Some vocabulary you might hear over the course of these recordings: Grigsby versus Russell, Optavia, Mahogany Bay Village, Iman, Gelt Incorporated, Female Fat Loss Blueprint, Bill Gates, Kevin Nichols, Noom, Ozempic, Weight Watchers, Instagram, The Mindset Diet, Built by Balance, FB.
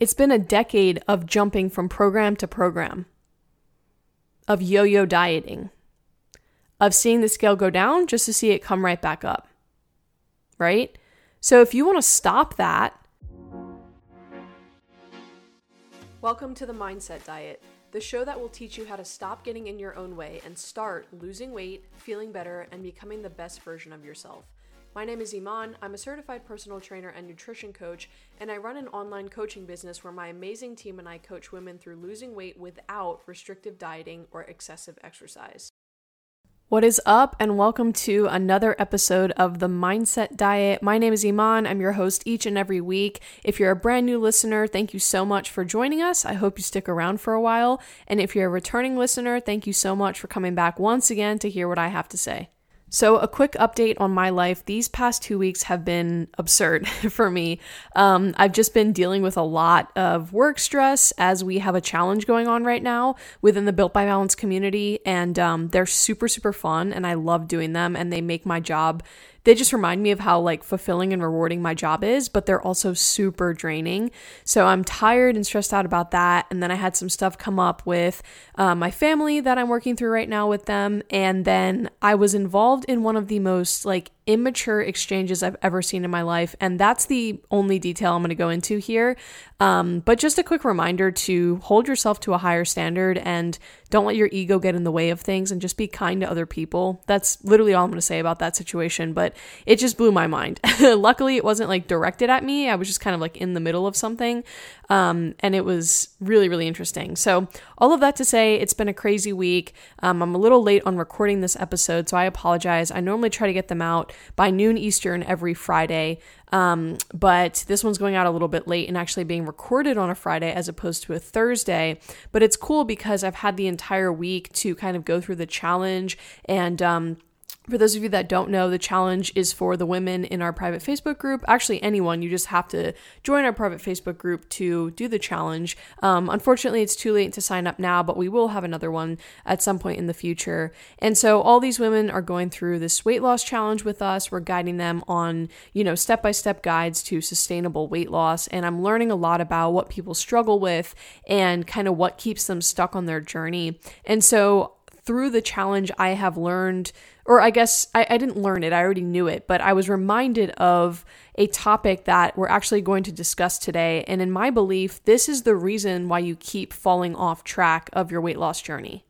It's been a decade of jumping from program to program, of yo-yo dieting, of seeing the scale go down just to see it come right back up, right? So if you want to stop that... Welcome to The Mindset Diet, the show that will teach you how to stop getting in your own way and start losing weight, feeling better, and becoming the best version of yourself. My name is Iman, I'm a certified personal trainer and nutrition coach, and I run an online coaching business where my amazing team and I coach women through losing weight without restrictive dieting or excessive exercise. What is up, and welcome to another episode of The Mindset Diet. My name is Iman, I'm your host each and every week. If you're a brand new listener, thank you so much for joining us. I hope you stick around for a while. And if you're a returning listener, thank you so much for coming back once again to hear what I have to say. So a quick update on my life. These past 2 weeks have been absurd for me. I've just been dealing with a lot of work stress as we have a challenge going on right now within the Built by Balance community. And they're super, super fun. And I love doing them. And they make my job, they just remind me of how like fulfilling and rewarding my job is, but they're also super draining. So I'm tired and stressed out about that. And then I had some stuff come up with my family that I'm working through right now with them. And then I was involved in one of the most like immature exchanges I've ever seen in my life. And that's the only detail I'm going to go into here. But just a quick reminder to hold yourself to a higher standard and don't let your ego get in the way of things and just be kind to other people. That's literally all I'm going to say about that situation, but it just blew my mind. Luckily, it wasn't like directed at me. I was just kind of like in the middle of something. And it was really, really interesting. So all of that to say, it's been a crazy week. I'm a little late on recording this episode, so I apologize. I normally try to get them out by noon Eastern every Friday. But this one's going out a little bit late and actually being recorded on a Friday as opposed to a Thursday. But it's cool because I've had the entire week to kind of go through the challenge. And for those of you that don't know, the challenge is for the women in our private Facebook group. Actually, anyone, you just have to join our private Facebook group to do the challenge. Unfortunately, it's too late to sign up now, but we will have another one at some point in the future. And so all these women are going through this weight loss challenge with us. We're guiding them on, you know, step-by-step guides to sustainable weight loss. And I'm learning a lot about what people struggle with and kind of what keeps them stuck on their journey. And so through the challenge, I have learned, or I guess I didn't learn it, I already knew it, but I was reminded of a topic that we're actually going to discuss today. And in my belief, this is the reason why you keep falling off track of your weight loss journey.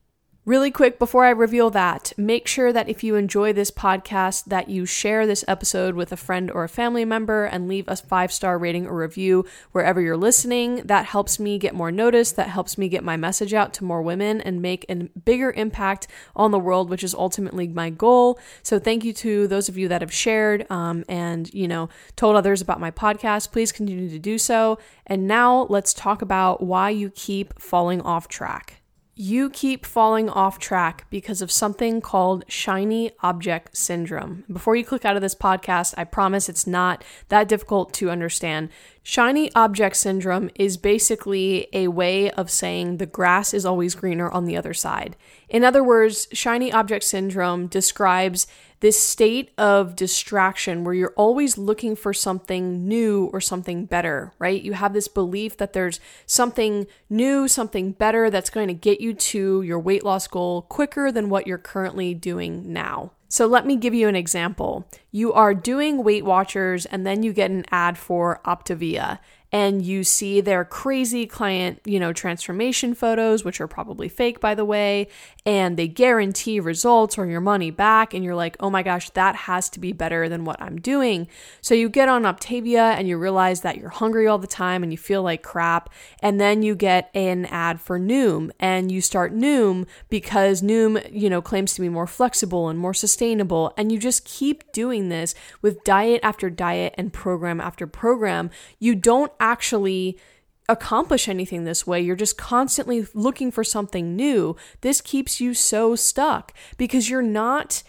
Really quick, before I reveal that, make sure that if you enjoy this podcast, that you share this episode with a friend or a family member and leave a 5-star rating or review wherever you're listening. That helps me get more noticed. That helps me get my message out to more women and make a bigger impact on the world, which is ultimately my goal. So thank you to those of you that have shared and, you know, told others about my podcast. Please continue to do so. And now let's talk about why you keep falling off track. You keep falling off track because of something called shiny object syndrome. Before you click out of this podcast, I promise it's not that difficult to understand. Shiny object syndrome is basically a way of saying the grass is always greener on the other side. In other words, shiny object syndrome describes this state of distraction where you're always looking for something new or something better, right? You have this belief that there's something new, something better that's going to get you to your weight loss goal quicker than what you're currently doing now. So let me give you an example. You are doing Weight Watchers and then you get an ad for Optavia. And you see their crazy client, you know, transformation photos, which are probably fake, by the way, and they guarantee results or your money back. And you're like, oh my gosh, that has to be better than what I'm doing. So you get on Optavia and you realize that you're hungry all the time and you feel like crap. And then you get an ad for Noom and you start Noom because Noom, you know, claims to be more flexible and more sustainable. And you just keep doing this with diet after diet and program after program. You don't actually accomplish anything this way. You're just constantly looking for something new. This keeps you so stuck because you're not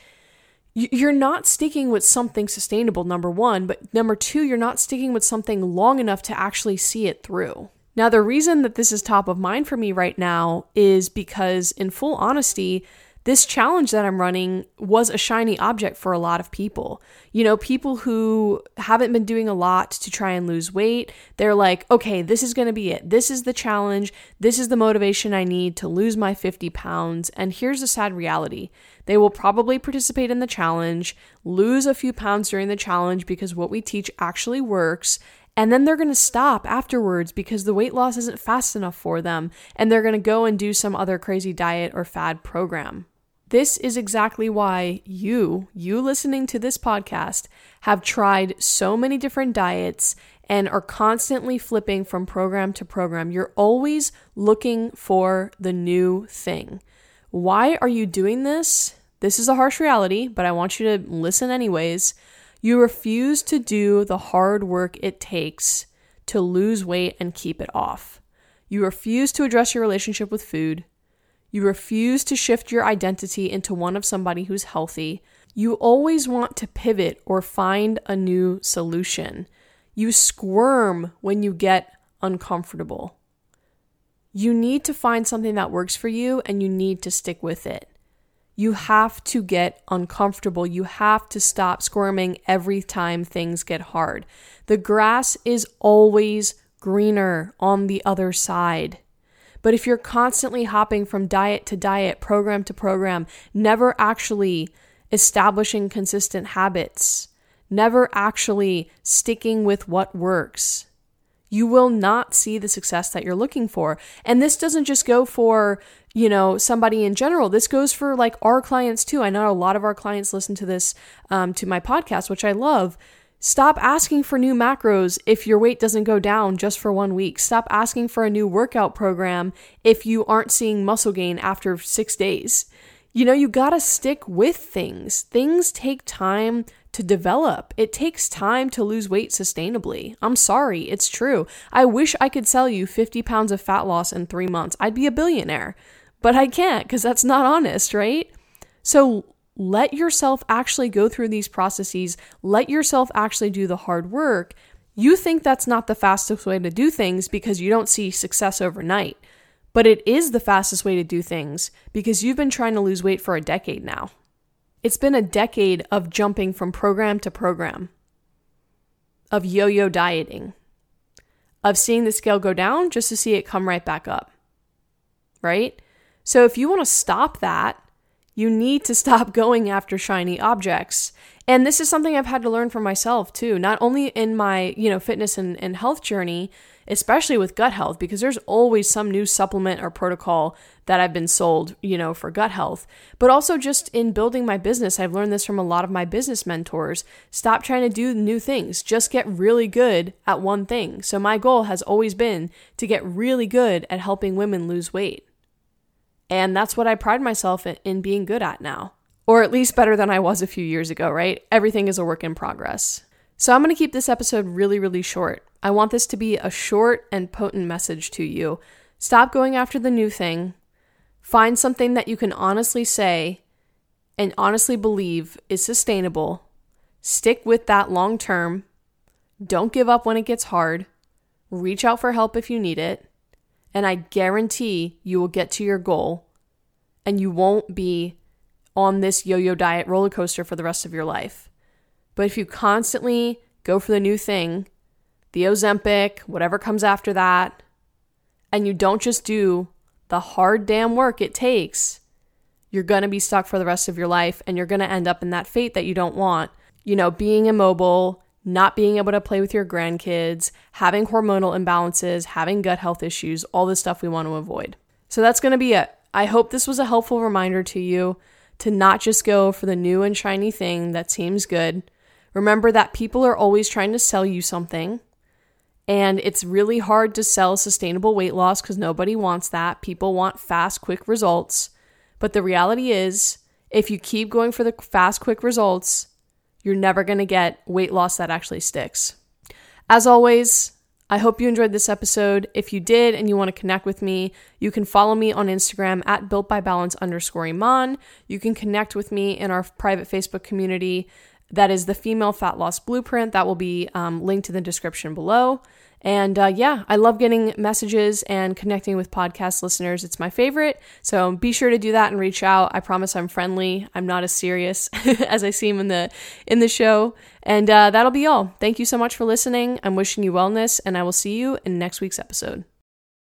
sticking with something sustainable, number one, but number two, you're not sticking with something long enough to actually see it through. Now, the reason that this is top of mind for me right now is because, in full honesty, This challenge that I'm running was a shiny object for a lot of people. You know, people who haven't been doing a lot to try and lose weight, they're like, okay, this is going to be it. This is the challenge. This is the motivation I need to lose my 50 pounds. And here's the sad reality. They will probably participate in the challenge, lose a few pounds during the challenge because what we teach actually works. And then they're going to stop afterwards because the weight loss isn't fast enough for them. And they're going to go and do some other crazy diet or fad program. This is exactly why you listening to this podcast, have tried so many different diets and are constantly flipping from program to program. You're always looking for the new thing. Why are you doing this? This is a harsh reality, but I want you to listen anyways. You refuse to do the hard work it takes to lose weight and keep it off. You refuse to address your relationship with food. You refuse to shift your identity into one of somebody who's healthy. You always want to pivot or find a new solution. You squirm when you get uncomfortable. You need to find something that works for you and you need to stick with it. You have to get uncomfortable. You have to stop squirming every time things get hard. The grass is always greener on the other side. But if you're constantly hopping from diet to diet, program to program, never actually establishing consistent habits, never actually sticking with what works, you will not see the success that you're looking for. And this doesn't just go for, you know, somebody in general. This goes for like our clients too. I know a lot of our clients listen to this, to my podcast, which I love. Stop asking for new macros if your weight doesn't go down just for 1 week. Stop asking for a new workout program if you aren't seeing muscle gain after 6 days. You know, you gotta stick with things. Things take time to develop. It takes time to lose weight sustainably. I'm sorry, it's true. I wish I could sell you 50 pounds of fat loss in 3 months. I'd be a billionaire, but I can't because that's not honest, right? So let yourself actually go through these processes. Let yourself actually do the hard work. You think that's not the fastest way to do things because you don't see success overnight, but it is the fastest way to do things because you've been trying to lose weight for a decade now. It's been a decade of jumping from program to program, of yo-yo dieting, of seeing the scale go down just to see it come right back up, right? So if you want to stop that, you need to stop going after shiny objects. And this is something I've had to learn for myself too, not only in my, you know, fitness and health journey, especially with gut health, because there's always some new supplement or protocol that I've been sold, you know, for gut health, but also just in building my business. I've learned this from a lot of my business mentors. Stop trying to do new things. Just get really good at one thing. So my goal has always been to get really good at helping women lose weight. And that's what I pride myself in being good at now, or at least better than I was a few years ago, right? Everything is a work in progress. So I'm going to keep this episode really, really short. I want this to be a short and potent message to you. Stop going after the new thing. Find something that you can honestly say and honestly believe is sustainable. Stick with that long term. Don't give up when it gets hard. Reach out for help if you need it. And I guarantee you will get to your goal and you won't be on this yo-yo diet roller coaster for the rest of your life. But if you constantly go for the new thing, the Ozempic, whatever comes after that, and you don't just do the hard damn work it takes, you're going to be stuck for the rest of your life and you're going to end up in that fate that you don't want. You know, being immobile, not being able to play with your grandkids, having hormonal imbalances, having gut health issues, all the stuff we want to avoid. So that's going to be it. I hope this was a helpful reminder to you to not just go for the new and shiny thing that seems good. Remember that people are always trying to sell you something, and it's really hard to sell sustainable weight loss because nobody wants that. People want fast, quick results. But the reality is, if you keep going for the fast, quick results, you're never going to get weight loss that actually sticks. As always, I hope you enjoyed this episode. If you did and you want to connect with me, you can follow me on Instagram at builtbybalance_Iman. You can connect with me in our private Facebook community that is the Female Fat Loss Blueprint. That will be linked in the description below. And I love getting messages and connecting with podcast listeners. It's my favorite. So be sure to do that and reach out. I promise I'm friendly. I'm not as serious as I seem in the show. And that'll be all. Thank you so much for listening. I'm wishing you wellness, and I will see you in next week's episode.